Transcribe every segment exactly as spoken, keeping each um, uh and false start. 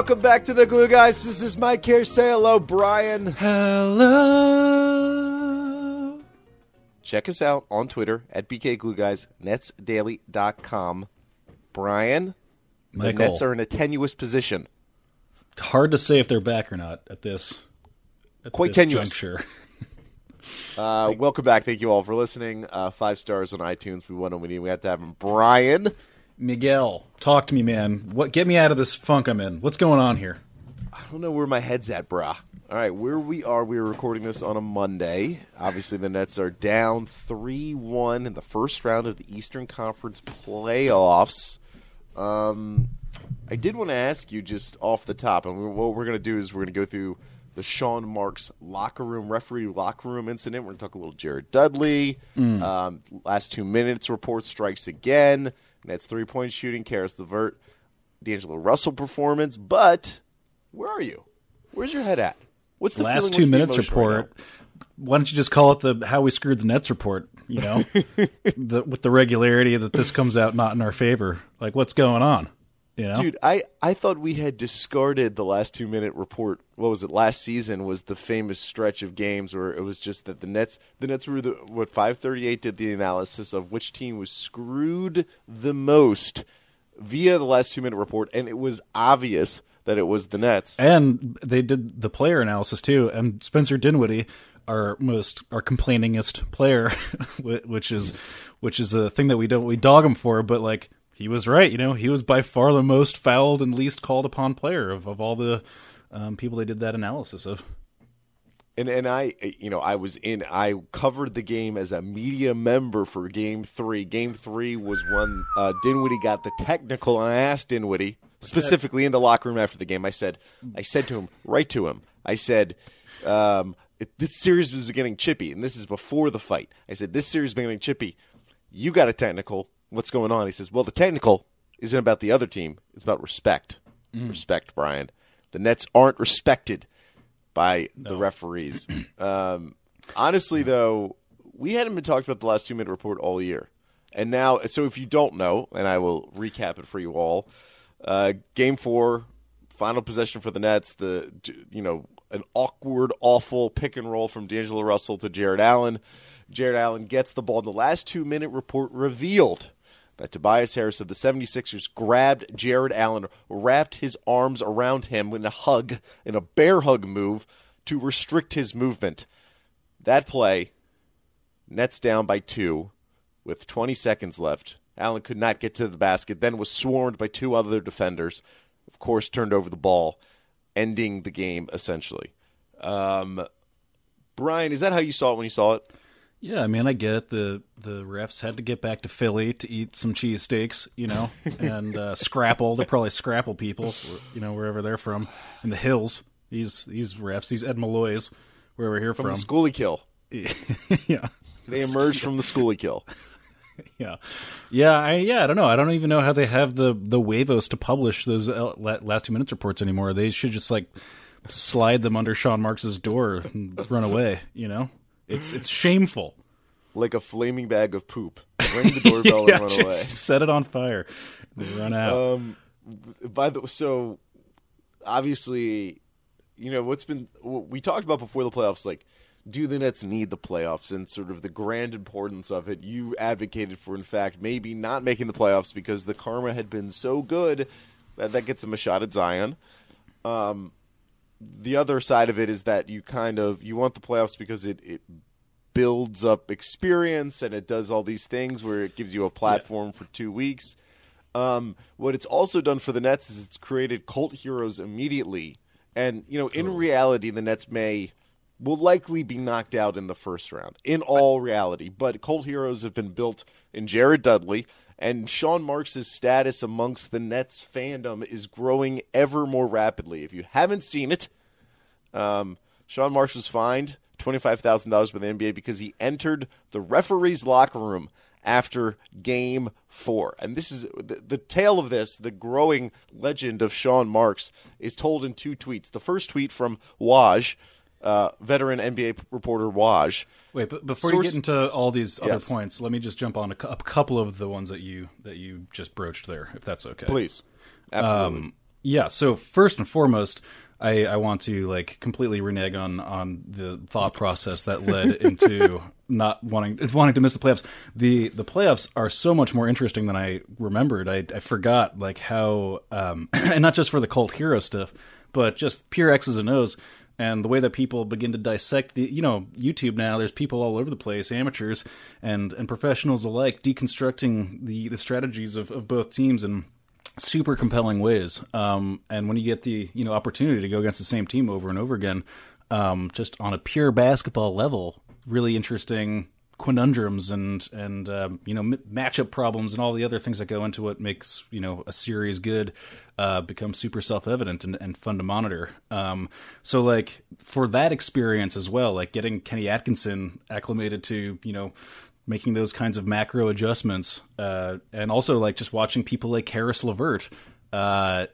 Welcome back to the Glue Guys. This is Mike here. Say hello, Brian. Hello. Check us out on Twitter at B K Glue Guys, Nets Daily dot com. Brian, Michael. The Nets are in a tenuous position. Hard to say if they're back or not at this. At Quite this tenuous. Juncture. Uh, welcome back. Thank you all for listening. Uh, five stars on iTunes. We want them. We need. We have to have them. Brian, Miguel, talk to me, man. What? Get me out of this funk I'm in. What's going on here? I don't know where my head's at, brah. All right, where we are. We are recording this on a Monday. Obviously, the Nets are down three one in the first round of the Eastern Conference playoffs. Um, I did want to ask you just off the top, and what we're going to do is we're going to go through the Sean Marks locker room, referee locker room incident. We're going to talk a little Jared Dudley. Mm. Um, last two minutes report strikes again. Nets three-point shooting, Caris LeVert, D'Angelo Russell performance. But where are you? Where's your head at? What's the last two minutes report? Right, why don't you just call it the how we screwed the Nets report, you know, the, with the regularity that this comes out not in our favor. Like, what's going on? You know? Dude, I, I thought we had discarded the last two-minute report. What was it? Last season was the famous stretch of games where it was just that the Nets the Nets were the what five thirty-eight did the analysis of which team was screwed the most via the last two-minute report, and it was obvious that it was the Nets. And they did the player analysis too, and Spencer Dinwiddie, our most our complainingest player, which is which is a thing that we don't we dog him for, but like. He was right, you know. He was by far the most fouled and least called upon player of, of all the um, people they did that analysis of. And and I, you know, I was in. I covered the game as a media member for Game Three. Game Three was when uh, Dinwiddie got the technical, and I asked Dinwiddie specifically in the locker room after the game. I said, I said to him, right to him, I said, um, this series was getting chippy, and this is before the fight. I said, this series has been getting chippy. You got a technical. What's going on? He says, well, the technical isn't about the other team. It's about respect. Mm. Respect, Brian. The Nets aren't respected by no. the referees. um, honestly, though, we hadn't been talking about the last two-minute report all year. And now, so if you don't know, and I will recap it for you all, uh, game four, final possession for the Nets, the you know, an awkward, awful pick and roll from D'Angelo Russell to Jared Allen. Jared Allen gets the ball. In the last two-minute report revealed that Tobias Harris of the seventy-sixers grabbed Jared Allen, wrapped his arms around him in a hug, in a bear hug move to restrict his movement. That play, Nets down by two with twenty seconds left. Allen could not get to the basket, then was swarmed by two other defenders. Of course, turned over the ball, ending the game essentially. Um, Brian, is that how you saw it when you saw it? Yeah, I mean, I get it. The the refs had to get back to Philly to eat some cheesesteaks, you know, and uh, scrapple. They're probably scrapple people, you know, wherever they're from. In the hills, these these refs, these Ed Malloys, wherever we're here from. From the Schuylkill. Yeah. They emerged from the Schuylkill. Yeah. Yeah, I, yeah, I don't know. I don't even know how they have the, the huevos to publish those last two minutes reports anymore. They should just, like, slide them under Sean Marks' door and run away, you know? It's it's shameful. Like a flaming bag of poop. Ring the doorbell yeah, and run away. Set it on fire. Run out. Um, by the so obviously, you know what's been what we talked about before the playoffs. Like, do the Nets need the playoffs and sort of the grand importance of it? You advocated for, in fact, maybe not making the playoffs because the karma had been so good that that gets them a shot at Zion. Um. The other side of it is that you kind of you want the playoffs because it, it builds up experience and it does all these things where it gives you a platform yeah. for two weeks. Um, what it's also done for the Nets is it's created cult heroes immediately. And, you know, in oh. reality, the Nets may will likely be knocked out in the first round, in all reality. But cult heroes have been built in Jared Dudley. And Sean Marks' status amongst the Nets fandom is growing ever more rapidly. If you haven't seen it, um, Sean Marks was fined twenty-five thousand dollars by the N B A because he entered the referee's locker room after Game Four. And this is the, the tale of this, the growing legend of Sean Marks, is told in two tweets. The first tweet from Waj, uh, veteran N B A reporter Waj. Wait, but before Source, you get into all these other yes. points, let me just jump on a, a couple of the ones that you that you just broached there, if that's okay. Please, absolutely. Um, Yeah, so first and foremost, I, I want to like completely renege on on the thought process that led into not wanting it's wanting to miss the playoffs. The the playoffs are so much more interesting than I remembered. I, I forgot like how um, and not just for the cult hero stuff, but just pure X's and O's and the way that people begin to dissect the you know YouTube now. There's people all over the place, amateurs and and professionals alike, deconstructing the the strategies of, of both teams and. Super compelling ways. Um, and when you get the, you know, opportunity to go against the same team over and over again, um, just on a pure basketball level, really interesting conundrums and, and, um, you know, m- matchup problems and all the other things that go into what makes, you know, a series good, uh, become super self-evident and, and fun to monitor. Um, so like for that experience as well, like getting Kenny Atkinson acclimated to, you know, making those kinds of macro adjustments, uh, and also like just watching people like Caris LeVert uh,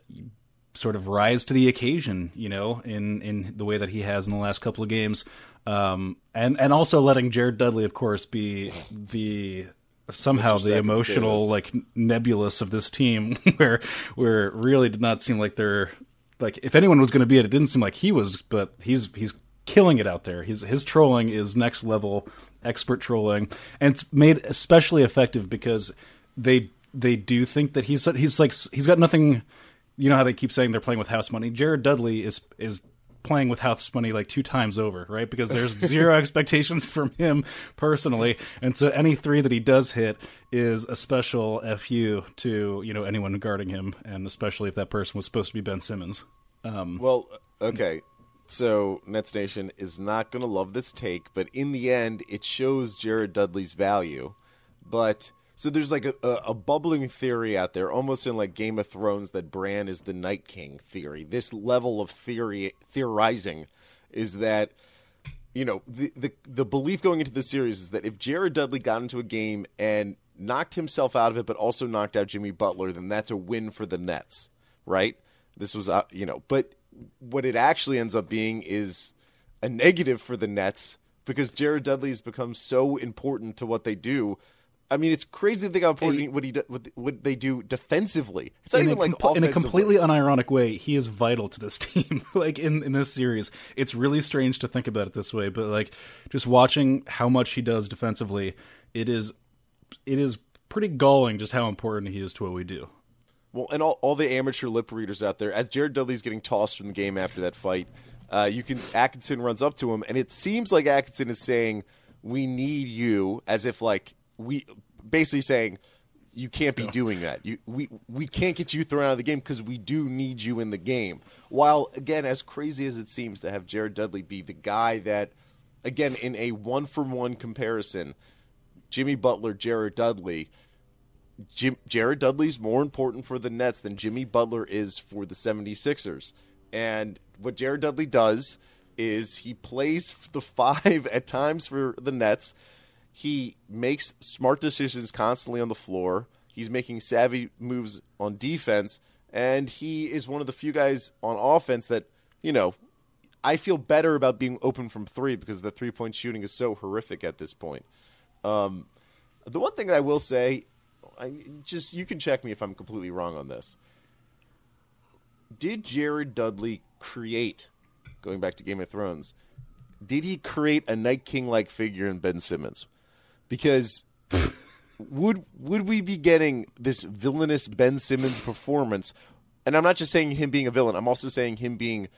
sort of rise to the occasion, you know, in, in the way that he has in the last couple of games. Um, and, and also letting Jared Dudley, of course, be the somehow the emotional like nebulous of this team where, where it really did not seem like they're like, if anyone was going to be it, it didn't seem like he was, but he's, he's killing it out there. His, his trolling is next level. Expert trolling, and it's made especially effective because they they do think that he's he's like he's got nothing. You know how they keep saying they're playing with house money. Jared Dudley is is playing with house money like two times over, right? Because there's zero expectations from him personally, and so any three that he does hit is a special F U to you know anyone guarding him, and especially if that person was supposed to be Ben Simmons. Um, well, okay. So, Nets Nation is not going to love this take, but in the end, it shows Jared Dudley's value. But so there's like a, a, a bubbling theory out there, almost in like Game of Thrones, that Bran is the Night King theory. This level of theory theorizing is that, you know, the, the, the belief going into the series is that if Jared Dudley got into a game and knocked himself out of it, but also knocked out Jimmy Butler, then that's a win for the Nets, right? This was, uh, you know, but... what it actually ends up being is a negative for the Nets because Jared Dudley has become so important to what they do. I mean, it's crazy to think how important he, what he what they do defensively. It's not even like offensively. In a completely unironic way, he is vital to this team. Like in, in this series, it's really strange to think about it this way, but like just watching how much he does defensively, it is it is pretty galling just how important he is to what we do. Well, and all, all the amateur lip readers out there, as Jared Dudley's getting tossed from the game after that fight, uh, you can Atkinson runs up to him, and it seems like Atkinson is saying, "We need you," as if like we basically saying, "You can't be no. doing that. You we we can't get you thrown out of the game because we do need you in the game." While again, as crazy as it seems to have Jared Dudley be the guy that, again, in a one for one comparison, Jimmy Butler, Jared Dudley. Jim, Jared Dudley's more important for the Nets than Jimmy Butler is for the seventy-sixers. And what Jared Dudley does is he plays the five at times for the Nets. He makes smart decisions constantly on the floor. He's making savvy moves on defense. And he is one of the few guys on offense that, you know, I feel better about being open from three because the three-point shooting is so horrific at this point. Um, the one thing I will say I just you can check me if I'm completely wrong on this. Did Jared Dudley create, going back to Game of Thrones, did he create a Night King-like figure in Ben Simmons? Because would would we be getting this villainous Ben Simmons performance? And I'm not just saying him being a villain. I'm also saying him being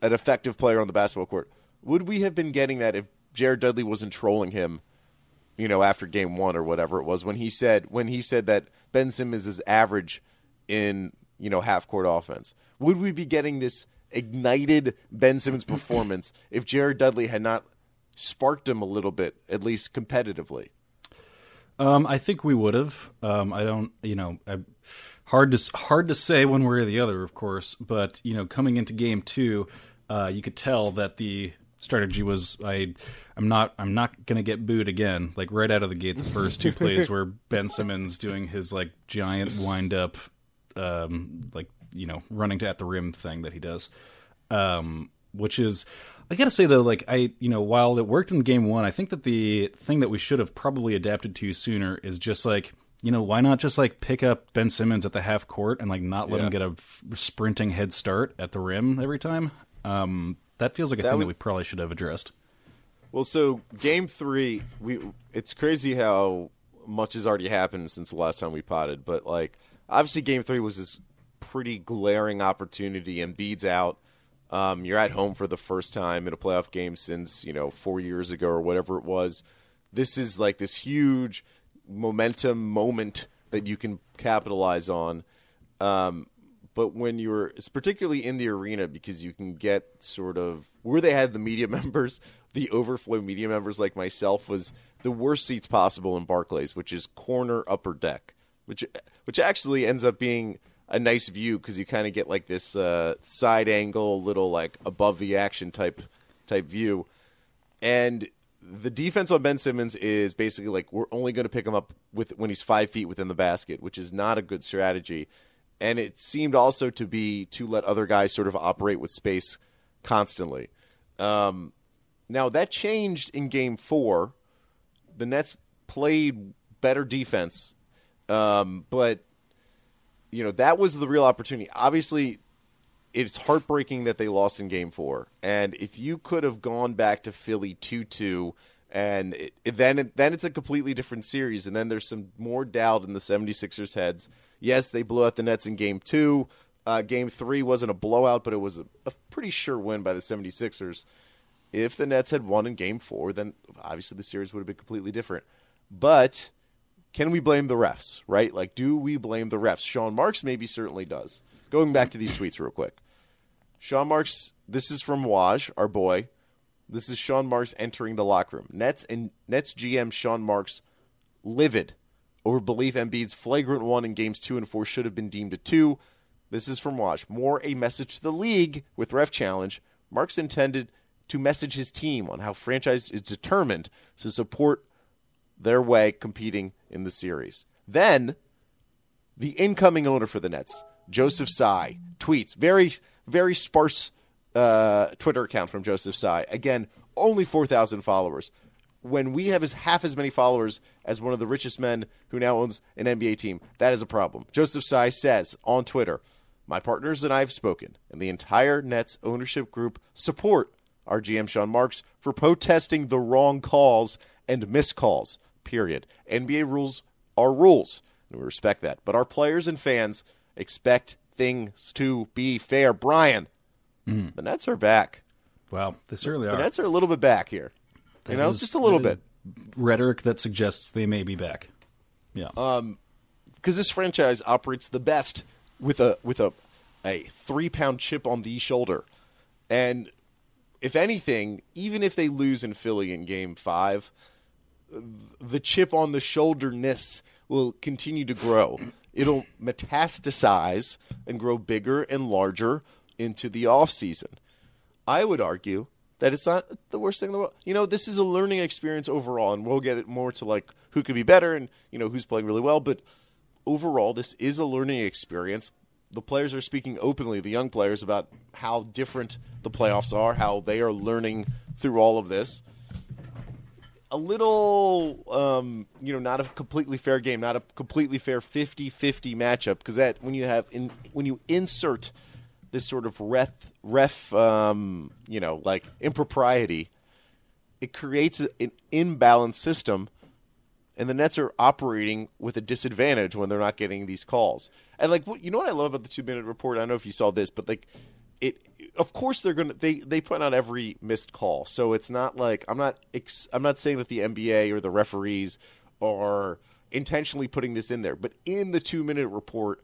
an effective player on the basketball court. Would we have been getting that if Jared Dudley wasn't trolling him? You know, after game one or whatever it was, when he said when he said that Ben Simmons is average in, you know, half-court offense. Would we be getting this ignited Ben Simmons performance if Jared Dudley had not sparked him a little bit, at least competitively? Um, I think we would have. Um, I don't, you know, I, hard to hard to say one way or the other, of course. But, you know, coming into game two, uh, you could tell that the strategy was I I'm not I'm not gonna get booed again. Like right out of the gate, the first two plays where Ben Simmons doing his like giant wind up, um, like you know running to at the rim thing that he does, um, which is I gotta say though like I you know while it worked in game one, I think that the thing that we should have probably adapted to sooner is just like you know, why not just like pick up Ben Simmons at the half court and like not let yeah. him get a f- sprinting head start at the rim every time? Um, that feels like a that thing was... that we probably should have addressed. Well, so game three, we it's crazy how much has already happened since the last time we potted. But like, obviously, game three was this pretty glaring opportunity. Embiid's out. Um, you're at home for the first time in a playoff game since, you know, four years ago or whatever it was. This is like this huge momentum moment that you can capitalize on. Um, but when you're, it's particularly in the arena, because you can get sort of where they had the media members, the overflow media members like myself, was the worst seats possible in Barclays, which is corner upper deck, which which actually ends up being a nice view because you kind of get like this uh, side angle, little like above the action type type view. And the defense on Ben Simmons is basically like, we're only going to pick him up with when he's five feet within the basket, which is not a good strategy. And it seemed also to be to let other guys sort of operate with space constantly. Um, now, that changed in game four. The Nets played better defense. Um, but, you know, that was the real opportunity. Obviously, it's heartbreaking that they lost in game four. And if you could have gone back to Philly two two, and it, it, then it, then it's a completely different series. And then there's some more doubt in the 76ers' heads. Yes, they blew out the Nets in game two. Uh, game three wasn't a blowout, but it was a, a pretty sure win by the 76ers. If the Nets had won in game four, then obviously the series would have been completely different. But can we blame the refs, right? Like, do we blame the refs? Sean Marks maybe certainly does. Going back to these tweets real quick. Sean Marks, this is from Waj, our boy. This is Sean Marks entering the locker room. Nets and Nets G M Sean Marks livid over belief Embiid's flagrant one in games two and four should have been deemed a two. This is from Waj. More a message to the league with ref challenge. Marks intended to message his team on how franchise is determined to support their way competing in the series. Then the incoming owner for the Nets, Joseph Tsai, tweets. Very, very sparse uh, Twitter account from Joseph Tsai. Again, only four thousand followers. When we have as half as many followers as one of the richest men who now owns an N B A team, that is a problem. Joseph Tsai says on Twitter, my partners and I have spoken, and the entire Nets ownership group support our G M Sean Marks for protesting the wrong calls and miscalls, period. N B A rules are rules, and we respect that. But our players and fans expect things to be fair. Brian, mm. the Nets are back. Wow, they certainly the, are. The Nets are a little bit back here. That you know, is, just a little bit. Rhetoric that suggests they may be back. Yeah. Um, because this franchise operates the best with a with a a three pound chip on the shoulder, and if anything, even if they lose in Philly in game five, the chip on the shoulder-ness will continue to grow. It'll metastasize and grow bigger and larger into the offseason. I would argue that it's not the worst thing in the world. You know, this is a learning experience overall, and we'll get it more to, like, who could be better and, you know, who's playing really well. But overall, this is a learning experience. The players are speaking openly, the young players, about how different the playoffs are, how they are learning through all of this. A little, um, you know, not a completely fair game, not a completely fair fifty-fifty matchup, because that when you have in, when you insert this sort of ref, ref, um, you know, like impropriety, it creates a, an imbalanced system, and the Nets are operating with a disadvantage when they're not getting these calls. And like, you know what I love about the two-minute report? I don't know if you saw this, but like, it. Of course, they're gonna they they point out every missed call. So it's not like I'm not ex, I'm not saying that the N B A or the referees are intentionally putting this in there. But in the two-minute report,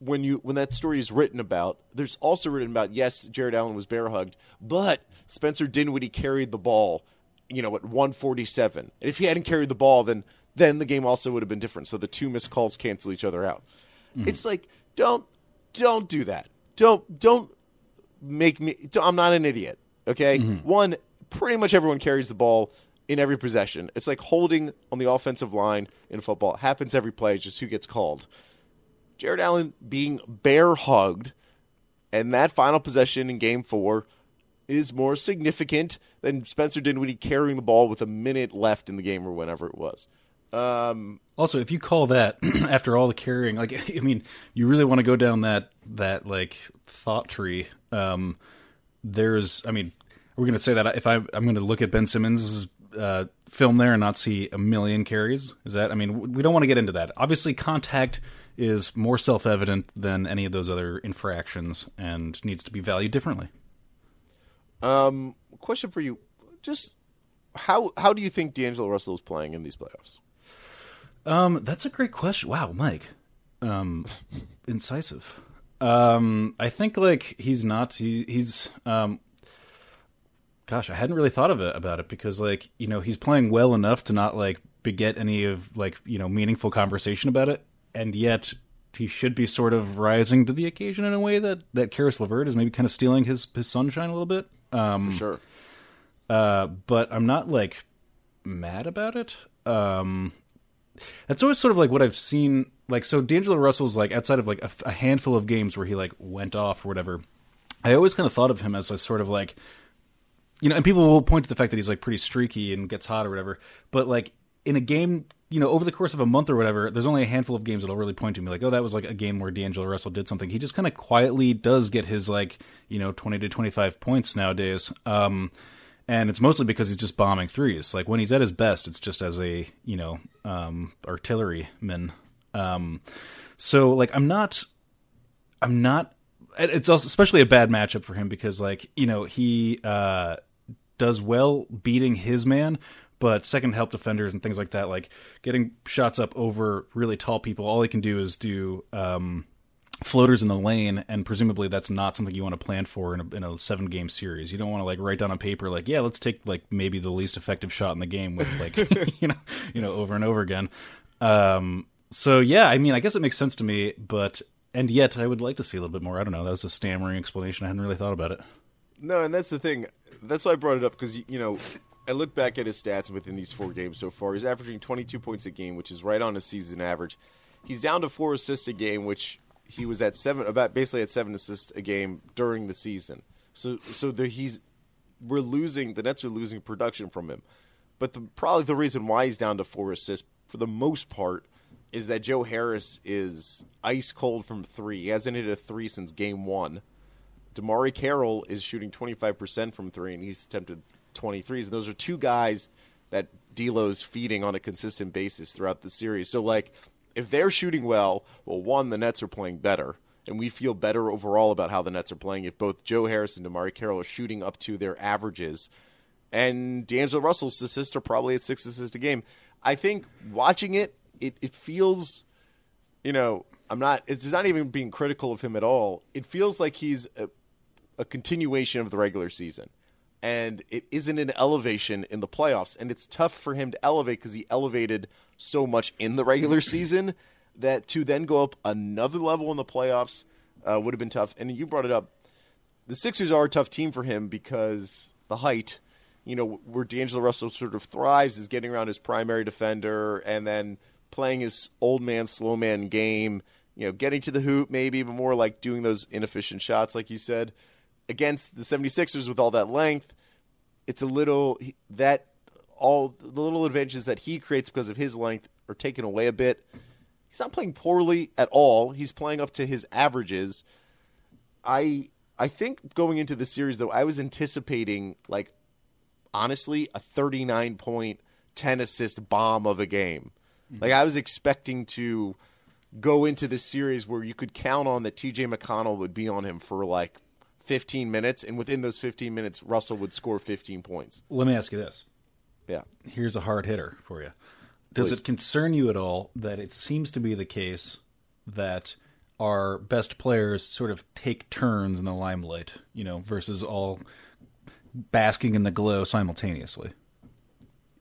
when you when that story is written about, there's also written about yes, Jared Allen was bear hugged, but Spencer Dinwiddie carried the ball, you know, at one forty-seven. And if he hadn't carried the ball, then then the game also would have been different. So the two missed calls cancel each other out. Mm-hmm. It's like, don't, don't do that. Don't, don't make me, don't, I'm not an idiot. Okay. Mm-hmm. One, pretty much everyone carries the ball in every possession. It's like holding on the offensive line in football. It happens every play. It's just who gets called. Jared Allen being bear hugged and that final possession in game four is more significant than Spencer Dinwiddie carrying the ball with a minute left in the game or whenever it was. Um, also, if you call that after all the carrying, like, I mean, you really want to go down that, that like thought tree. Um, there's, I mean, we're going to say that if I, I'm going to look at Ben Simmons' uh, film there and not see a million carries. Is that, I mean, we don't want to get into that. Obviously contact is more self-evident than any of those other infractions and needs to be valued differently. Um, question for you. Just how, how do you think D'Angelo Russell is playing in these playoffs? Um, that's a great question. Wow, Mike. Um, incisive. Um, I think like he's not, he, he's, um, gosh, I hadn't really thought of it about it because like, you know, he's playing well enough to not like beget any of like, you know, meaningful conversation about it. And yet he should be sort of rising to the occasion in a way that, that Caris LeVert is maybe kind of stealing his, his sunshine a little bit. Um, For sure. Uh, but I'm not like mad about it. Um, that's always sort of like what I've seen. Like, so D'Angelo Russell's like outside of like a, a handful of games where he like went off or whatever. I always kind of thought of him as a sort of like, you know, and people will point to the fact that he's like pretty streaky and gets hot or whatever. But like in a game, you know, over the course of a month or whatever, there's only a handful of games that'll really point to me like, oh, that was like a game where D'Angelo Russell did something. He just kind of quietly does get his like, you know, twenty to twenty-five points nowadays. Um, And it's mostly because he's just bombing threes. Like when he's at his best, it's just as a, you know, um, artilleryman. Um, so like, I'm not, I'm not, it's also especially a bad matchup for him because like, you know, he uh, does well beating his man, but second help defenders and things like that, like getting shots up over really tall people. All he can do is do um, floaters in the lane, and presumably that's not something you want to plan for in a, in a seven game series. You don't want to like write down on paper like, yeah, let's take like maybe the least effective shot in the game with like you know you know over and over again. Um so yeah, I mean, I guess it makes sense to me, but and yet I would like to see a little bit more. I don't know, that was a stammering explanation. I hadn't really thought about it. No, and that's the thing, that's why I brought it up, because you know I look back at his stats within these four games so far. He's averaging twenty-two points a game, which is right on his season average. He's down to four assists a game, which he was at seven, about basically at seven assists a game during the season. So, so the, he's we're losing the Nets are losing production from him. But the, probably the reason why he's down to four assists for the most part is that Joe Harris is ice cold from three. He hasn't hit a three since game one. DeMarre Carroll is shooting twenty-five percent from three, and he's attempted twenty-threes. And those are two guys that D'Lo's feeding on a consistent basis throughout the series. So like, if they're shooting well, well, one, the Nets are playing better, and we feel better overall about how the Nets are playing if both Joe Harris and DeMarre Carroll are shooting up to their averages. And D'Angelo Russell's assists are probably at six assists a game. I think watching it, it, it feels, you know, I'm not, it's not even being critical of him at all. It feels like he's a, a continuation of the regular season, and it isn't an elevation in the playoffs. And it's tough for him to elevate because he elevated so much in the regular season that to then go up another level in the playoffs uh, would have been tough. And you brought it up. The Sixers are a tough team for him because the height, you know, where D'Angelo Russell sort of thrives is getting around his primary defender and then playing his old man, slow man game, you know, getting to the hoop maybe, but more like doing those inefficient shots, like you said. Against the 76ers with all that length, it's a little that all the little advantages that he creates because of his length are taken away a bit. He's not playing poorly at all. He's playing up to his averages. I I think going into the series, though, I was anticipating, like, honestly, a thirty-nine point, ten assist bomb of a game. Mm-hmm. Like, I was expecting to go into the series where you could count on that T J McConnell would be on him for, like, fifteen minutes, and within those fifteen minutes, Russell would score fifteen points. Let me ask you this. Yeah. Here's a hard hitter for you. Does Please. It concern you at all that it seems to be the case that our best players sort of take turns in the limelight, you know, versus all basking in the glow simultaneously?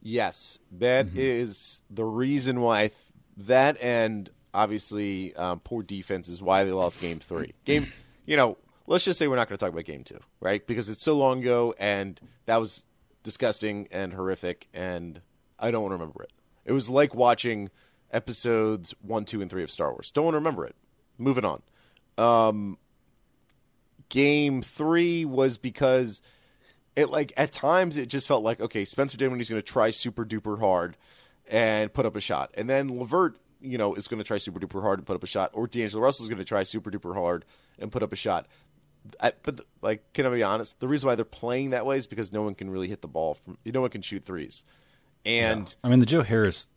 Yes. That mm-hmm. is the reason why th- that and obviously um, poor defense is why they lost game three. Game, you know, let's just say we're not going to talk about game two, right? Because it's so long ago, and that was disgusting and horrific, and I don't want to remember it. It was like watching episodes one, two, and three of Star Wars. Don't want to remember it. Moving on. Um, game three was because it, like, at times it just felt like, okay, Spencer Dinwiddie's going to try super duper hard, and put up a shot. And then LeVert, you know, is going to try super duper hard and put up a shot, or D'Angelo Russell is going to try super duper hard and put up a shot. I, but the, like, can I be honest? The reason why they're playing that way is because no one can really hit the ball from, no one can shoot threes. And yeah. I mean, the Joe Harris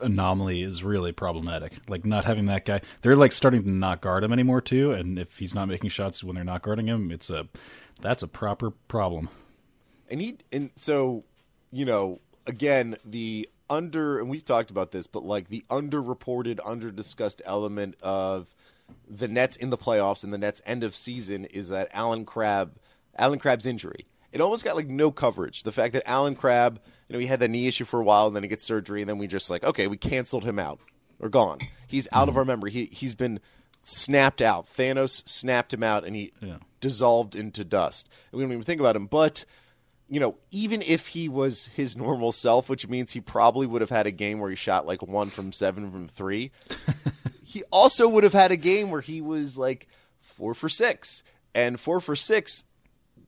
anomaly is really problematic. Like, not having that guy, they're like starting to not guard him anymore too. And if he's not making shots when they're not guarding him, it's a that's a proper problem. And he and so you know again the under and we've talked about this, but like the underreported, underdiscussed element of the Nets in the playoffs and the Nets end of season is that Allen Crabbe, Allen Crabbe's injury. It almost got like no coverage. The fact that Allen Crabbe, you know, he had that knee issue for a while and then he gets surgery and then we just like, okay, we canceled him out or gone. He's out of our memory. He, he's been snapped out. Thanos snapped him out and he yeah. dissolved into dust. And we don't even think about him. But, you know, even if he was his normal self, which means he probably would have had a game where he shot like one from seven from three, he also would have had a game where he was like four for six. And four for six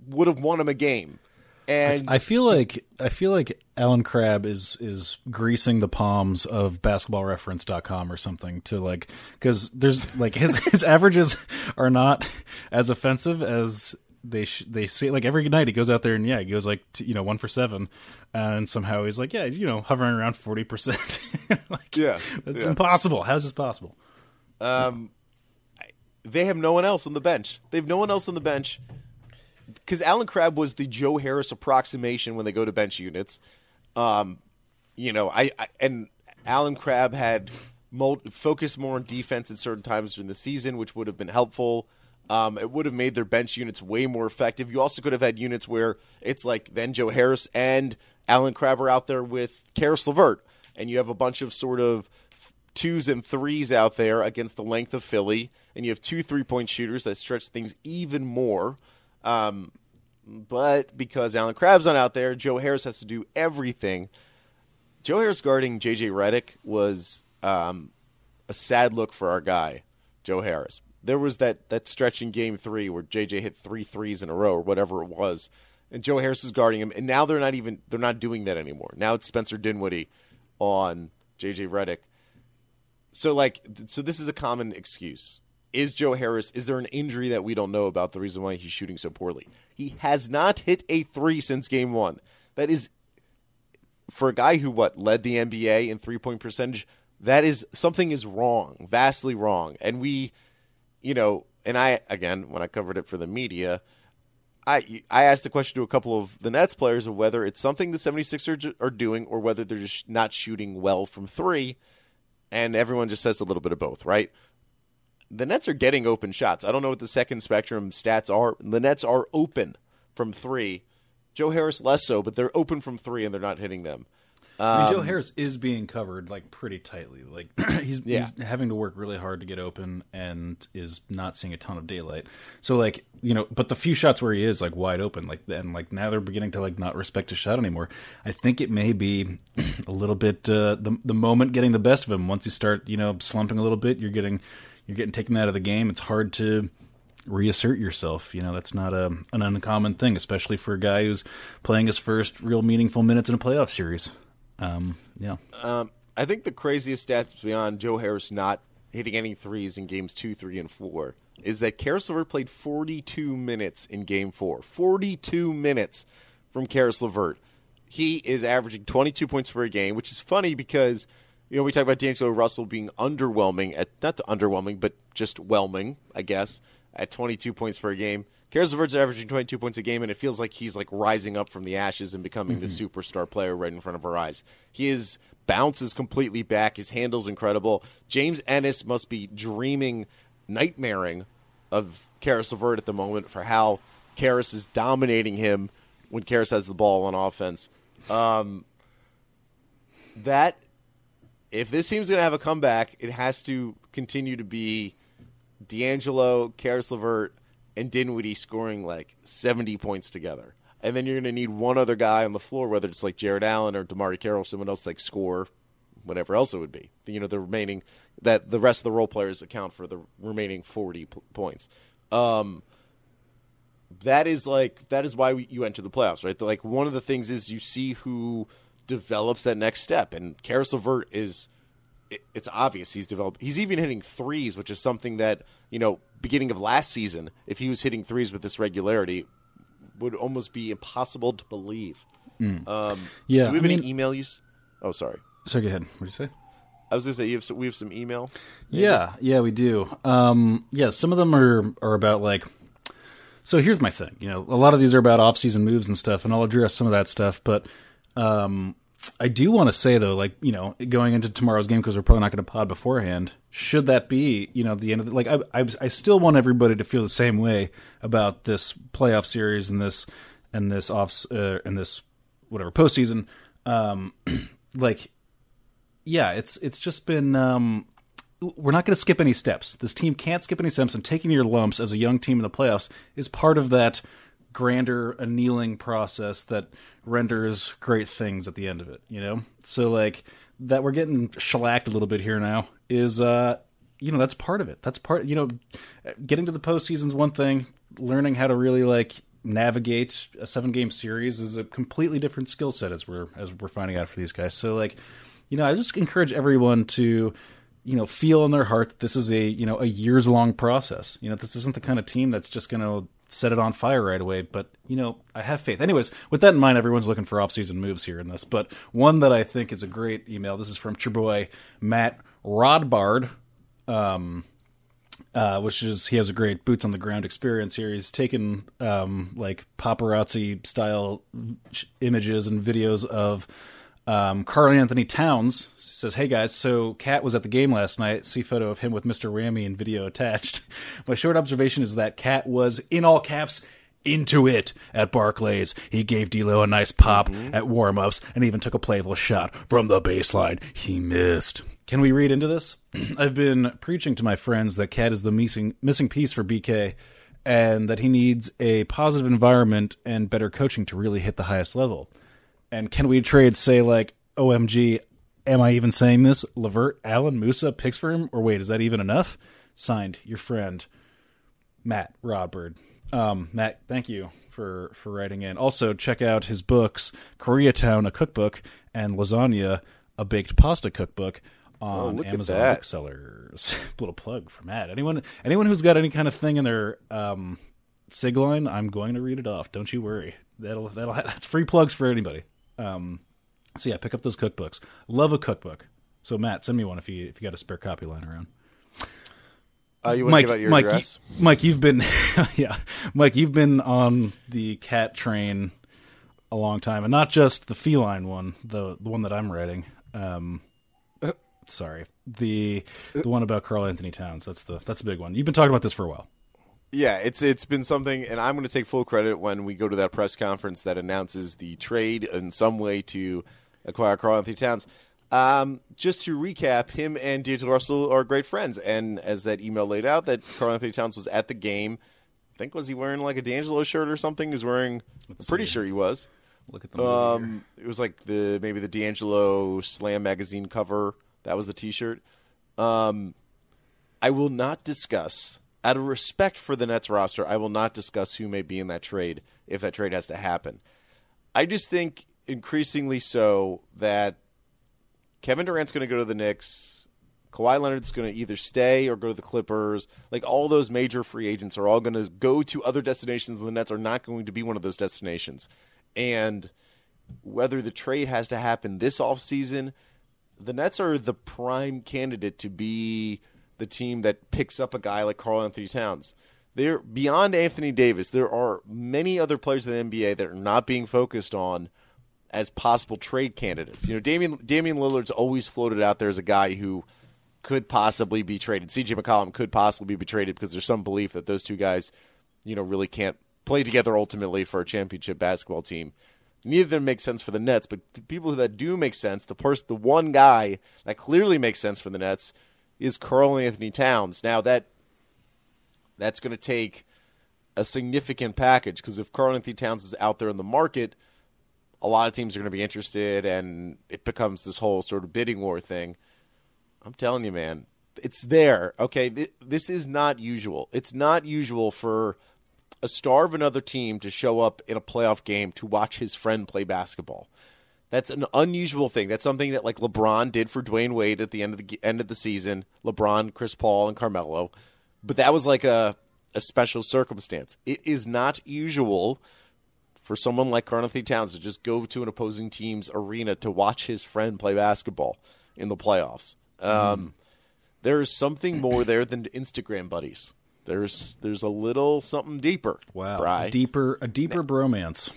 would have won him a game. And I feel like I feel like Allen Crabbe is is greasing the palms of basketball reference dot com or something to like, because there's like his his averages are not as offensive as they sh- they say. Like every night he goes out there and yeah he goes like t- you know one for seven and somehow he's like yeah you know hovering around forty percent. Like yeah that's yeah. impossible. How's this possible? Um, they have no one else on the bench. They have no one else on the bench. Because Allen Crabbe was the Joe Harris approximation when they go to bench units. Um, you know, I, I and Allen Crabbe had multi- focused more on defense at certain times during the season, which would have been helpful. Um, it would have made their bench units way more effective. You also could have had units where it's like then Joe Harris and Allen Crabbe are out there with Caris LeVert, and you have a bunch of sort of twos and threes out there against the length of Philly, and you have two three-point shooters that stretch things even more. Um, but because Allen Crabbe's not out there, Joe Harris has to do everything. Joe Harris guarding J J Redick was um, a sad look for our guy, Joe Harris. There was that, that stretch in game three where J J hit three threes in a row or whatever it was, and Joe Harris was guarding him. And now they're not even they're not doing that anymore. Now it's Spencer Dinwiddie on J J Redick. So like so this is a common excuse. Is Joe Harris, is there an injury that we don't know about the reason why he's shooting so poorly? He has not hit a three since game one. That is, for a guy who, what, led the N B A in three-point percentage, that is, something is wrong, vastly wrong. And we, you know, and I, again, when I covered it for the media, I I asked the question to a couple of the Nets players of whether it's something the 76ers are doing or whether they're just not shooting well from three, and everyone just says a little bit of both, right? The Nets are getting open shots. I don't know what the second spectrum stats are. The Nets are open from three. Joe Harris less so, but they're open from three and they're not hitting them. Um, I mean, Joe Harris is being covered like pretty tightly. Like he's, yeah. he's having to work really hard to get open and is not seeing a ton of daylight. So like, you know, but the few shots where he is like wide open, like and like now they're beginning to like not respect his shot anymore. I think it may be a little bit uh, the the moment getting the best of him. Once you start, you know, slumping a little bit, you're getting. You're getting taken out of the game. It's hard to reassert yourself. You know, that's not a, an uncommon thing, especially for a guy who's playing his first real meaningful minutes in a playoff series. Um, yeah. Um, I think the craziest stats beyond Joe Harris not hitting any threes in games two, three, and four is that Caris LeVert played forty-two minutes in game four. forty-two minutes from Caris LeVert. He is averaging twenty-two points per game, which is funny because – you know, we talk about D'Angelo Russell being underwhelming at not underwhelming, but just whelming, I guess, at twenty-two points per game. Caris LeVert's averaging twenty-two points a game, and it feels like he's like rising up from the ashes and becoming mm-hmm. the superstar player right in front of our eyes. His bounce is completely back. His handle's incredible. James Ennis must be dreaming, nightmaring of Caris LeVert at the moment for how Caris is dominating him when Caris has the ball on offense. Um, that. If this team's going to have a comeback, it has to continue to be D'Angelo, Caris LeVert, and Dinwiddie scoring like seventy points together. And then you're going to need one other guy on the floor, whether it's like Jared Allen or DeMarre Carroll, someone else like score, whatever else it would be. You know, the remaining that the rest of the role players account for the remaining forty p- points. Um, that is like that is why we, you enter the playoffs, right? They're like one of the things is you see who develops that next step. And Caris LeVert is, it, it's obvious he's developed. He's even hitting threes, which is something that, you know, beginning of last season, if he was hitting threes with this regularity, would almost be impossible to believe. Mm. Um, yeah, do we have I any mean, email use? Oh, sorry. So go ahead. What did you say? I was going to say, you have some, we have some email. Maybe? Yeah, yeah, we do. Um, yeah, some of them are, are about, like, so here's my thing. You know, a lot of these are about off-season moves and stuff, and I'll address some of that stuff. But um, I do want to say, though, like, you know, going into tomorrow's game, because we're probably not going to pod beforehand, should that be, you know, the end of the, like, I, I I still want everybody to feel the same way about this playoff series and this and this off uh, and this whatever postseason. Um, like, yeah, it's it's just been. Um, We're not going to skip any steps. This team can't skip any steps, and taking your lumps as a young team in the playoffs is part of that grander annealing process that renders great things at the end of it, you know? So, like, that we're getting shellacked a little bit here now is, uh, you know, that's part of it. That's part, you know, getting to the postseason is one thing. Learning how to really, like, navigate a seven-game series is a completely different skill set, as we're, as we're finding out for these guys. So, like, you know, I just encourage everyone to, you know, feel in their heart that this is a, you know, a years long process. You know, this isn't the kind of team that's just going to set it on fire right away, but, you know, I have faith. Anyways, with that in mind, everyone's looking for off-season moves here in this, but one that I think is a great email. This is from your boy, Matt Rodbard, um, uh, which is, he has a great boots on the ground experience here. He's taken, um, like paparazzi style images and videos of, Um, Karl-Anthony Towns says, "Hey guys, so Cat was at the game last night. See photo of him with Mister Whammy and video attached. My short observation is that Cat was, in all caps, into it at Barclays. He gave D'Lo a nice pop mm-hmm. at warm-ups and even took a playful shot from the baseline. He missed." Can we read into this? I've been preaching to my friends that Cat is the missing missing piece for B K and that he needs a positive environment and better coaching to really hit the highest level. And can we trade, say, like, O M G, am I even saying this? LeVert, Allen, Musa, picks for him? Or wait, is that even enough? Signed, your friend, Matt Rodbard. Um, Matt, thank you for, for writing in. Also, check out his books, Koreatown, a cookbook, and Lasagna, a baked pasta cookbook, on oh, Amazon booksellers. Little plug for Matt. Anyone, anyone who's got any kind of thing in their um, sig line, I'm going to read it off. Don't you worry. That'll that'll that's free plugs for anybody. Um, so yeah, pick up those cookbooks. Love a cookbook. So Matt, send me one if you if you got a spare copy lying around. Uh, you want to give out your Mike, address? You, Mike, you've been yeah, Mike, you've been on the Cat train a long time, and not just the feline one, the the one that I'm writing. Um, sorry, the the one about Karl-Anthony Towns. That's the that's a big one. You've been talking about this for a while. Yeah, it's it's been something, and I'm going to take full credit when we go to that press conference that announces the trade in some way to acquire Karl-Anthony Towns. Um, just to recap, him and D'Angelo Russell are great friends, and as that email laid out, that Karl-Anthony Towns was at the game. I think, was he wearing like a D'Angelo shirt or something? He was wearing, Let's I'm pretty see. sure he was. Look at the um, It was like the maybe the D'Angelo Slam magazine cover. That was the T-shirt. Um, I will not discuss... Out of respect for the Nets roster, I will not discuss who may be in that trade if that trade has to happen. I just think increasingly so that Kevin Durant's going to go to the Knicks. Kawhi Leonard's going to either stay or go to the Clippers. Like, all those major free agents are all going to go to other destinations, and the Nets are not going to be one of those destinations. And whether the trade has to happen this offseason, the Nets are the prime candidate to be – the team that picks up a guy like Karl-Anthony Towns. They're beyond Anthony Davis. There are many other players in the N B A that are not being focused on as possible trade candidates. You know, Damian, Damian Lillard's always floated out there as a guy who could possibly be traded. T J McConnell could possibly be traded because there's some belief that those two guys, you know, really can't play together ultimately for a championship basketball team. Neither of them makes sense for the Nets, but the people that do make sense, the person, the one guy that clearly makes sense for the Nets is Karl-Anthony Towns. Now, that that's going to take a significant package, because if Karl-Anthony Towns is out there in the market, a lot of teams are going to be interested, and it becomes this whole sort of bidding war thing. I'm telling you, man, it's there. Okay, th- this is not usual. It's not usual for a star of another team to show up in a playoff game to watch his friend play basketball. That's an unusual thing. That's something that like LeBron did for Dwayne Wade at the end of the end of the season. LeBron, Chris Paul, and Carmelo, but that was like a a special circumstance. It is not usual for someone like Karl-Anthony Towns to just go to an opposing team's arena to watch his friend play basketball in the playoffs. Mm. Um, there is something more there than Instagram buddies. There's there's a little something deeper. Wow, Bri. A deeper a deeper now, bromance.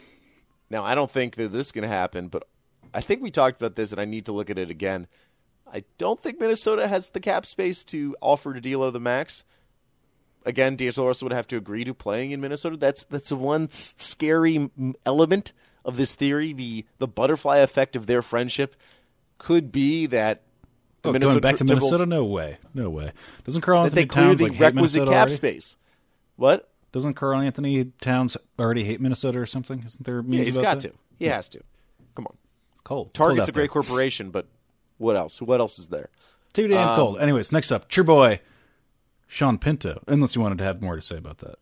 Now I don't think that this is going to happen, but I think we talked about this, and I need to look at it again. I don't think Minnesota has the cap space to offer to D'Lo the max. Again, D'Angelo Russell would have to agree to playing in Minnesota. That's that's one scary element of this theory. The the butterfly effect of their friendship could be that. The oh, Minnesota going back to Minnesota? Devils, no way, no way. Doesn't Karl-Anthony Towns like hate Minnesota cap already? Space? What? Doesn't Karl-Anthony Towns already hate Minnesota or something? Isn't there? Yeah, he's got that? to. He has to. Come on. It's cold. Target's cold a great there. corporation, but what else? What else is there? Too damn um, cold. Anyways, next up, true boy. Sean Pinto, unless you wanted to have more to say about that.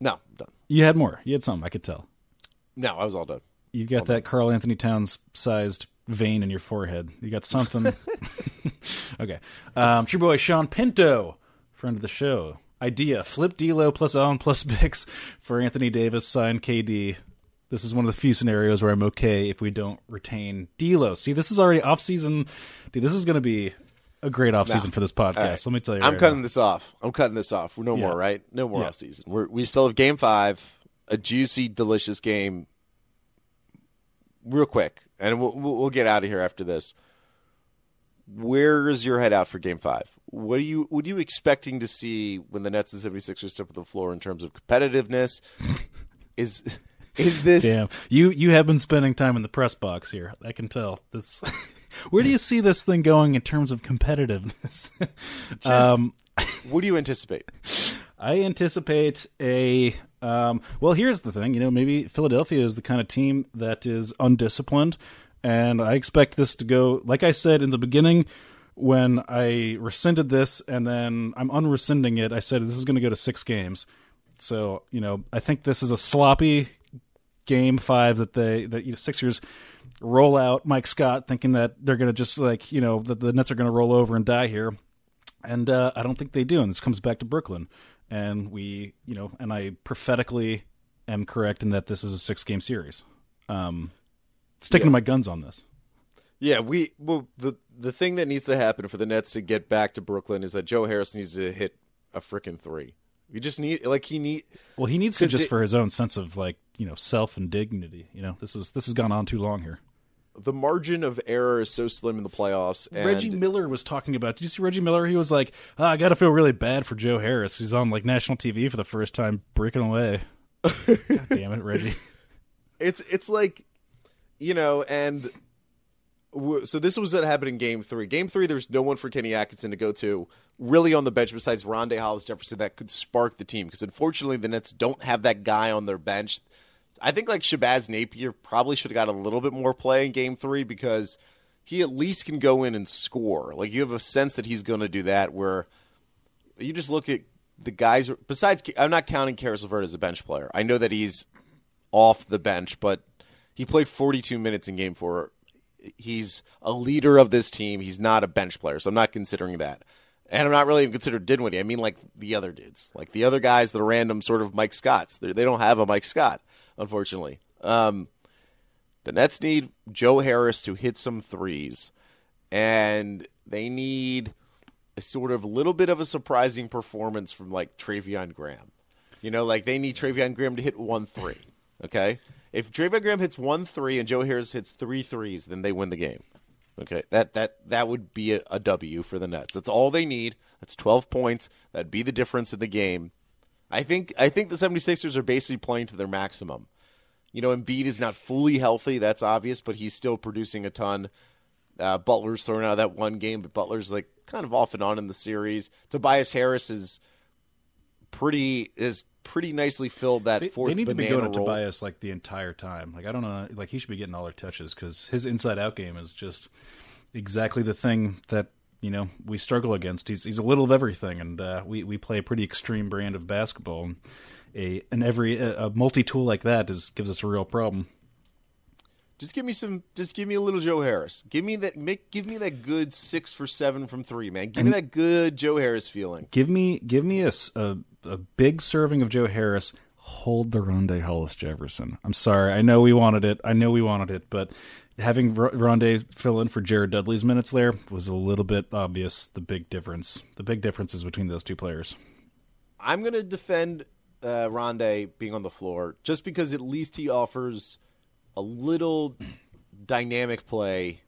No, I'm done. You had more. You had something, I could tell. No, I was all done. You've got all that Karl-Anthony Towns-sized vein in your forehead. You got something. Okay. Um, true boy Sean Pinto, friend of the show. Idea, flip D'Lo plus Allen plus Bix for Anthony Davis, sign K D. This is one of the few scenarios where I'm okay if we don't retain D'Lo. See, this is already off-season. Dude, this is going to be... a great offseason no. for this podcast. Right. Let me tell you. I'm right cutting now. this off. I'm cutting this off. No yeah. more, right? No more yeah. offseason. We're, we still have game five, a juicy, delicious game. Real quick, and we'll, we'll get out of here after this. Where is your head out for game five? What are you, what are you expecting to see when the Nets and seventy-sixers step on the floor in terms of competitiveness? is is this... Damn. You, you have been spending time in the press box here. I can tell. This... Where do you see this thing going in terms of competitiveness? Just, um, what do you anticipate? I anticipate a um, – well, here's the thing. You know, maybe Philadelphia is the kind of team that is undisciplined, and I expect this to go – like I said in the beginning when I rescinded this and then I'm unrescinding it, I said this is going to go to six games. So, you know, I think this is a sloppy – game five that they that you know, Sixers roll out Mike Scott thinking that they're going to just like, you know, that the Nets are going to roll over and die here. And uh, I don't think they do. And this comes back to Brooklyn. And we, you know, and I prophetically am correct in that this is a six game series. Um, sticking yeah. to my guns on this. Yeah. We, well, the, the thing that needs to happen for the Nets to get back to Brooklyn is that Joe Harris needs to hit a frickin' three. You just need, like, he need. Well, he needs to just it, for his own sense of, like, you know, self and dignity. You know, this is this has gone on too long here. The margin of error is so slim in the playoffs. And Reggie Miller was talking about. Did you see Reggie Miller? He was like, oh, I got to feel really bad for Joe Harris. He's on like national T V for the first time, breaking away. God damn it, Reggie! It's it's like, you know, and w- so this was what happened in Game Three. Game Three, there's no one for Kenny Atkinson to go to. Really on the bench besides Rondé Hollis-Jefferson that could spark the team because unfortunately the Nets don't have that guy on their bench. I think like Shabazz Napier probably should have got a little bit more play in game three because he at least can go in and score. Like you have a sense that he's going to do that where you just look at the guys besides I'm not counting Caris LeVert as a bench player. I know that he's off the bench, but he played forty-two minutes in game four. He's a leader of this team. He's not a bench player, so I'm not considering that. And I'm not really even considered Dinwiddie. I mean, like the other dudes, like the other guys, the random sort of Mike Scotts. They're, they don't have a Mike Scott, unfortunately. Um, the Nets need Joe Harris to hit some threes, and they need a sort of little bit of a surprising performance from like Treveon Graham. You know, like they need Treveon Graham to hit one three. Okay, if Treveon Graham hits one three and Joe Harris hits three threes, then they win the game. Okay, that that that would be a, a W for the Nets. That's all they need. That's twelve points. That'd be the difference in the game. I think I think the seventy-sixers are basically playing to their maximum. You know, Embiid is not fully healthy. That's obvious, but he's still producing a ton. Uh, Butler's thrown out of that one game, but Butler's like kind of off and on in the series. Tobias Harris is pretty is pretty nicely filled that they, fourth banana They need banana to be going to roll. Tobias like the entire time. Like I don't know, like he should be getting all their touches because his inside out game is just exactly the thing that you know we struggle against. He's he's a little of everything, and uh, we we play a pretty extreme brand of basketball. And a and every a, a multi tool like that is gives us a real problem. Just give me some. Just give me a little Joe Harris. Give me that. Make, give me that good six for seven from three, man. Give and me that good Joe Harris feeling. Give me. Give me a, a a big serving of Joe Harris. Hold the Rondae Hollis Jefferson. I'm sorry. I know we wanted it. I know we wanted it, but having Rondae fill in for Jared Dudley's minutes there was a little bit obvious. The big difference. The big differences between those two players. I'm going to defend uh, Rondae being on the floor just because at least he offers a little dynamic play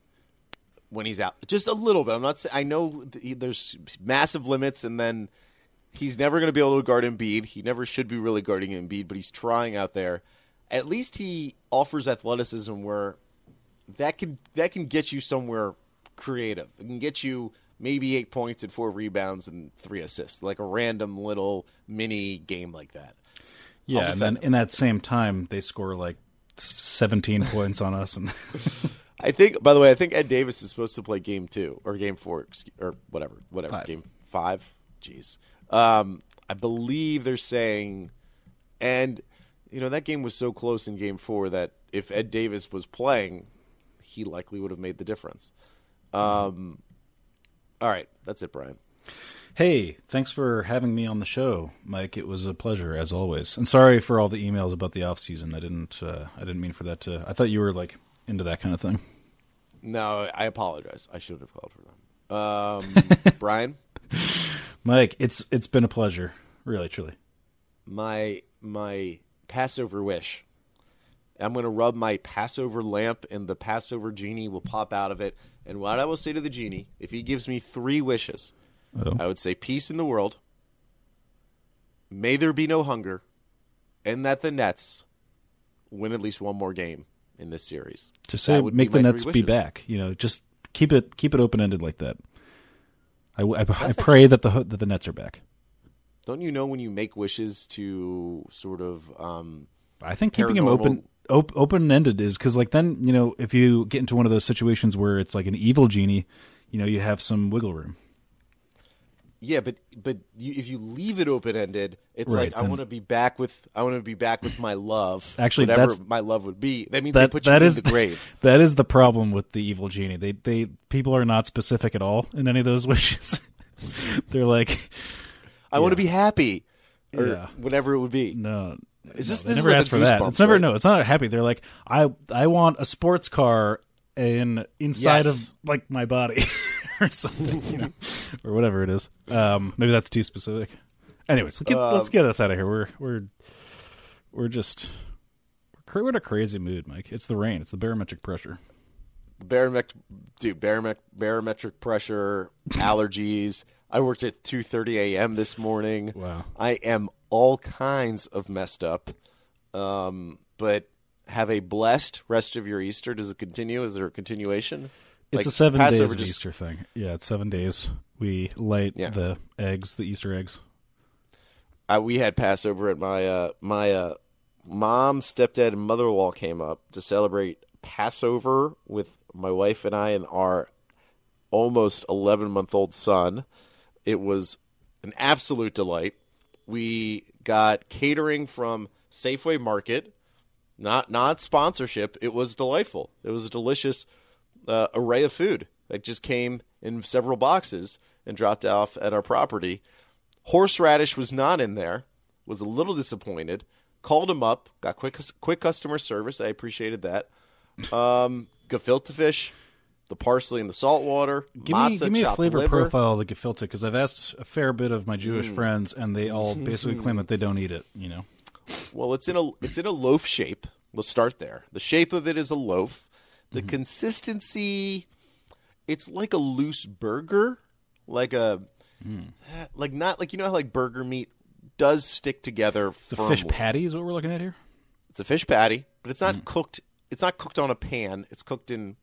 when he's out, just a little bit. I'm not saying, I know th- there's massive limits, and then he's never going to be able to guard Embiid. He never should be really guarding Embiid, but he's trying out there. At least he offers athleticism where that can that can get you somewhere creative. It can get you maybe eight points and four rebounds and three assists, like a random little mini game like that. Yeah, and then him. In that same time, they score like seventeen points on us. And I think, by the way, I think Ed Davis is supposed to play game two or game four excuse, or whatever, whatever five. game five. Jeez. Um, I believe they're saying, and you know, that game was so close in game four that if Ed Davis was playing, he likely would have made the difference. Um, all right. That's it, Brian. Hey, thanks for having me on the show, Mike. It was a pleasure, as always. And sorry for all the emails about the offseason. I didn't uh, I didn't mean for that to... I thought you were, like, into that kind of thing. No, I apologize. I should have called for them. Um, Brian? Mike, it's it's been a pleasure. Really, truly. My, my Passover wish. I'm going to rub my Passover lamp, and the Passover genie will pop out of it. And what I will say to the genie, if he gives me three wishes... Oh. I would say peace in the world, may there be no hunger, and that the Nets win at least one more game in this series. Just say make the Nets be back. You know, just keep it keep it open ended like that. I, I, I pray that the that the Nets are back. Don't you know when you make wishes to sort of? Um, I think keeping them open. Op- open-ended is because, like, then, you know, if you get into one of those situations where it's like an evil genie, you know, you have some wiggle room. Yeah, but but you, if you leave it open ended, it's right, like I want to be back with I want to be back with my love. Actually, whatever that's, my love would be. That means that, they put you in is, the grave. That is the problem with the evil genie. They they people are not specific at all in any of those wishes. They're like, I yeah. want to be happy, or yeah. whatever it would be. No, is this, no, this never is asked like for that. It's never right? No. It's not happy. They're like, I I want a sports car and inside yes. of like my body. Or something, you know, or whatever it is. Um, maybe that's too specific. Anyways, let's get, um, let's get us out of here. We're we're we're just we're in a crazy mood, Mike. It's the rain. It's the barometric pressure. Barometric, dude. Barometric, barometric pressure. Allergies. I worked at two thirty a.m. this morning. Wow. I am all kinds of messed up. Um, but have a blessed rest of your Easter. Does it continue? Is there a continuation? It's like a seven Passover days of just... Easter thing. Yeah, it's seven days. We light yeah. the eggs, the Easter eggs. I, we had Passover at my uh, my uh, mom, stepdad, and mother-in-law came up to celebrate Passover with my wife and I and our almost eleven-month-old son. It was an absolute delight. We got catering from Safeway Market, not not sponsorship. It was delightful. It was delicious. Uh, array of food that just came in several boxes and dropped off at our property. Horseradish was not in there. Was a little disappointed. Called him up. Got quick quick customer service. I appreciated that. Um, gefilte fish, the parsley and the salt water. Give matzah, me, give me a flavor liver. profile of the gefilte because I've asked a fair bit of my Jewish mm. friends and they all basically claim that they don't eat it. You know. Well, it's in a it's in a loaf shape. We'll start there. The shape of it is a loaf. The mm-hmm. consistency, it's like a loose burger, like a, mm. like not like, you know how like burger meat does stick together. It's firmly. A fish patty is what we're looking at here. It's a fish patty, but it's not mm. cooked. It's not cooked on a pan. It's cooked in,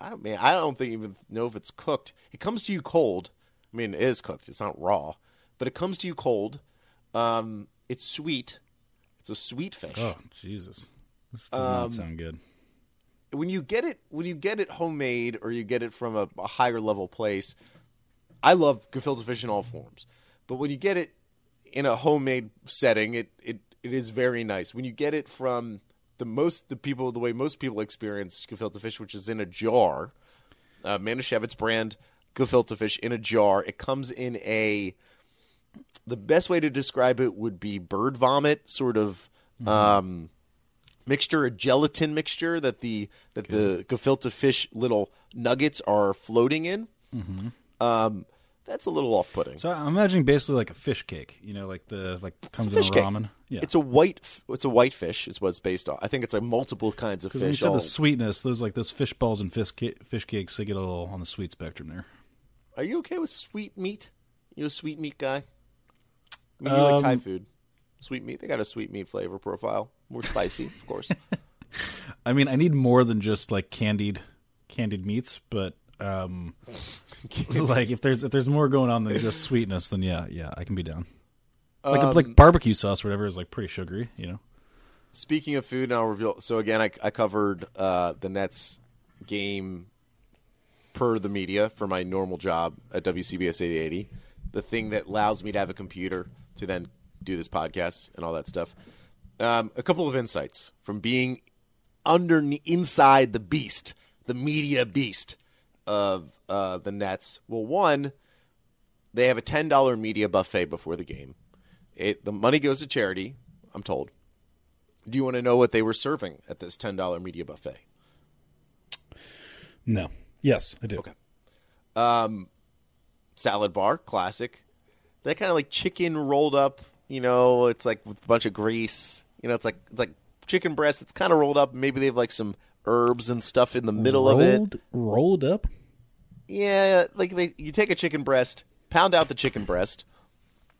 I don't mean, I don't think even know if it's cooked. It comes to you cold. I mean, it is cooked. It's not raw, but it comes to you cold. Um, it's sweet. It's a sweet fish. Oh, Jesus. This does um, not sound good. When you get it, when you get it homemade or you get it from a, a higher level place, I love gefilte fish in all forms. But when you get it in a homemade setting, it, it, it is very nice. When you get it from the most the people the way most people experience gefilte fish, which is in a jar. Uh, Manischewitz brand gefilte fish in a jar. It comes in a. The best way to describe it would be bird vomit, sort of mm-hmm. um, mixture, a gelatin mixture that the that Good. the gefilte fish little nuggets are floating in. Mm-hmm. Um, that's a little off-putting. So I'm imagining basically like a fish cake, you know, like the like comes in a ramen. Cake. Yeah, it's a white it's a white fish. Is what it's based on. I think it's like multiple kinds of fish. Because you said all... the sweetness, there's like those fish balls and fish cake, fish cakes. They get a little on the sweet spectrum there. Are you okay with sweet meat? You a sweet meat guy? I mean, you um, like Thai food. Sweet meat. They got a sweet meat flavor profile. More spicy, of course. I mean, I need more than just like candied, candied meats. But um, like if there's if there's more going on than just sweetness, then yeah, yeah, I can be down. Like um, like barbecue sauce, or whatever, is like pretty sugary, you know. Speaking of food, and I'll reveal. So again, I, I covered uh, the Nets game per the media for my normal job at W C B S eighty eighty. The thing that allows me to have a computer to then do this podcast and all that stuff. Um, a couple of insights from being under inside the beast, the media beast of uh, the Nets. Well, one, they have a ten dollar media buffet before the game. It, the money goes to charity, I'm told. Do you want to know what they were serving at this ten dollar media buffet? No. Yes, I do. Okay. Um. Salad bar, classic. That kind of like chicken rolled up, you know, it's like with a bunch of grease. You know, it's like it's like chicken breast. It's kind of rolled up. Maybe they have like some herbs and stuff in the middle rolled, of it. Rolled up? Yeah, like they, you take a chicken breast, pound out the chicken breast.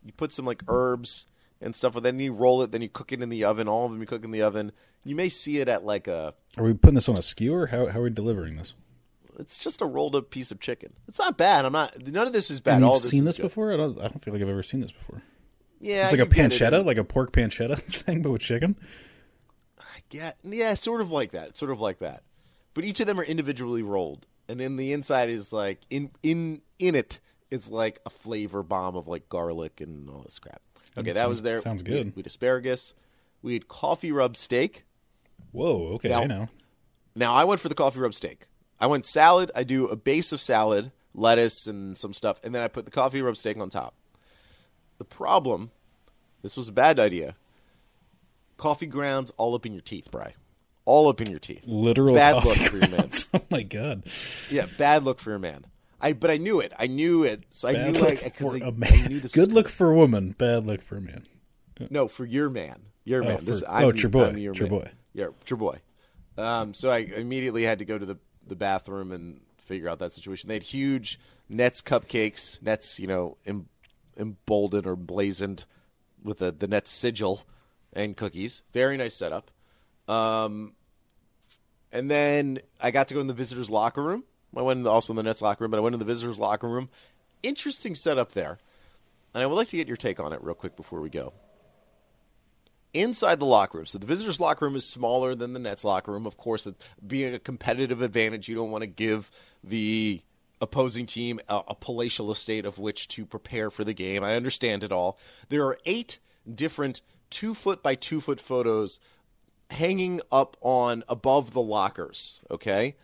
You put some like herbs and stuff with it. Then you roll it. Then you cook it in the oven. All of them you cook in the oven. You may see it at like a... Are we putting this on a skewer? How, how are we delivering this? It's just a rolled up piece of chicken. It's not bad. I'm not. None of this is bad. Have you All this seen this good. Before? I don't, I don't feel like I've ever seen this before. Yeah, it's like a pancetta, it like a pork pancetta thing, but with chicken. I get. Yeah, sort of like that. Sort of like that. But each of them are individually rolled, and then the inside is like in in in it is like a flavor bomb of like garlic and all this crap. Okay, that, that sounds, was there. Sounds good. We had, we had asparagus. We had coffee rub steak. Whoa. Okay. Now, I know. Now I went for the coffee rub steak. I went salad. I do a base of salad, lettuce, and some stuff, and then I put the coffee rub steak on top. The problem, this was a bad idea. Coffee grounds all up in your teeth, Bri. All up in your teeth. Literal bad look for your man. Oh my god. Yeah, bad look for your man. I but I knew it. I knew it. So I bad knew like because I, I knew this. Good look for a woman. Bad look for a man. No, for your man. Your oh, man. For, this, oh, it's your boy. I'm your, your boy. Yeah, it's your boy. Um, so I immediately had to go to the. the bathroom and figure out that situation. They had huge Nets cupcakes, Nets, you know, em- emboldened or blazoned with the, the Nets sigil and cookies. Very nice setup. Um, and then I got to go in the visitors' locker room. I went in the, also in the Nets locker room, but I went in the visitors' locker room. Interesting setup there. And I would like to get your take on it real quick before we go. Inside the locker room. So the visitors' locker room is smaller than the Nets' locker room. Of course, being a competitive advantage, you don't want to give the opposing team a, a palatial estate of which to prepare for the game. I understand it all. There are eight different two-foot by two-foot photos hanging up on above the lockers, okay?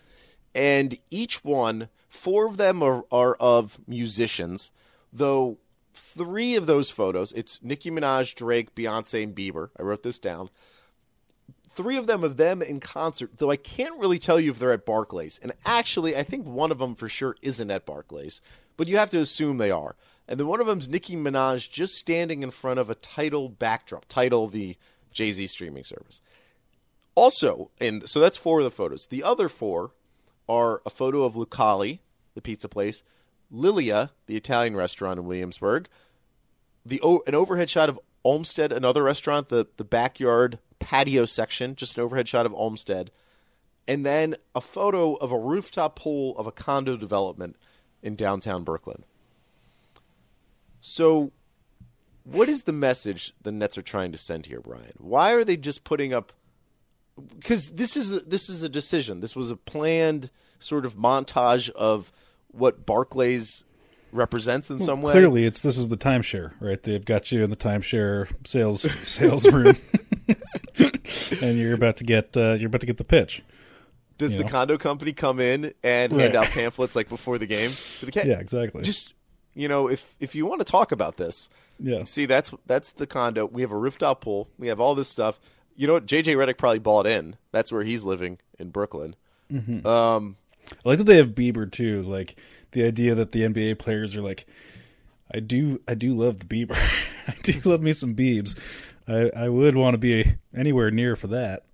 And each one, four of them are, are of musicians, though three of those photos, it's Nicki Minaj, Drake, Beyonce, and Bieber. I wrote this down. Three of them of them in concert, though I can't really tell you if they're at Barclays. And actually, I think one of them for sure isn't at Barclays, but you have to assume they are. And then one of them's Nicki Minaj just standing in front of a Tidal backdrop. Tidal, the Jay-Z streaming service. Also, and so that's four of the photos. The other four are a photo of Lucali, the pizza place, Lilia, the Italian restaurant in Williamsburg, the an overhead shot of Olmsted, another restaurant, the, the backyard patio section, just an overhead shot of Olmsted, and then a photo of a rooftop pool of a condo development in downtown Brooklyn. So what is the message the Nets are trying to send here, Brian? Why are they just putting up – because this is a, this is a decision. This was a planned sort of montage of – what Barclays represents in well, some way. Clearly, it's this is the timeshare, right? They've got you in the timeshare sales sales room. and you're about to get uh, you're about to get the pitch. Does the know? condo company come in and right. hand out pamphlets like before the game to the cat? Yeah, exactly. Just you know, if if you want to talk about this, yeah. See, that's that's the condo. We have a rooftop pool. We have all this stuff. You know what? J J Redick probably bought in. That's where he's living in Brooklyn. Mm-hmm. Um, I like that they have Bieber too. Like the idea that the N B A players are like, I do, I do love the Bieber. I do love me some Biebs. I, I would want to be anywhere near for that.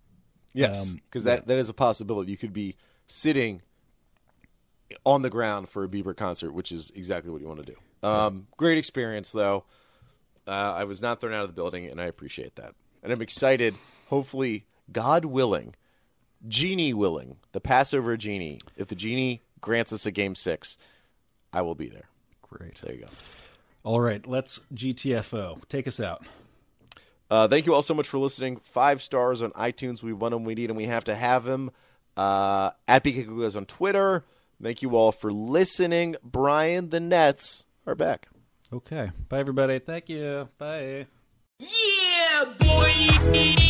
Yes, because um, that, yeah. that is a possibility. You could be sitting on the ground for a Bieber concert, which is exactly what you want to do. Um, great experience, though. Uh, I was not thrown out of the building, and I appreciate that. And I'm excited, hopefully, God willing, genie willing, the Passover genie. If the genie grants us a game six, I will be there. Great. There you go. All right, let's G T F O. Take us out. Uh, thank you all so much for listening. Five stars on iTunes. We want them, we need them, we have to have them. Uh, at BKGlueGuys on Twitter. Thank you all for listening. Brian, the Nets are back. Okay. Bye, everybody. Thank you. Bye. Yeah, boy.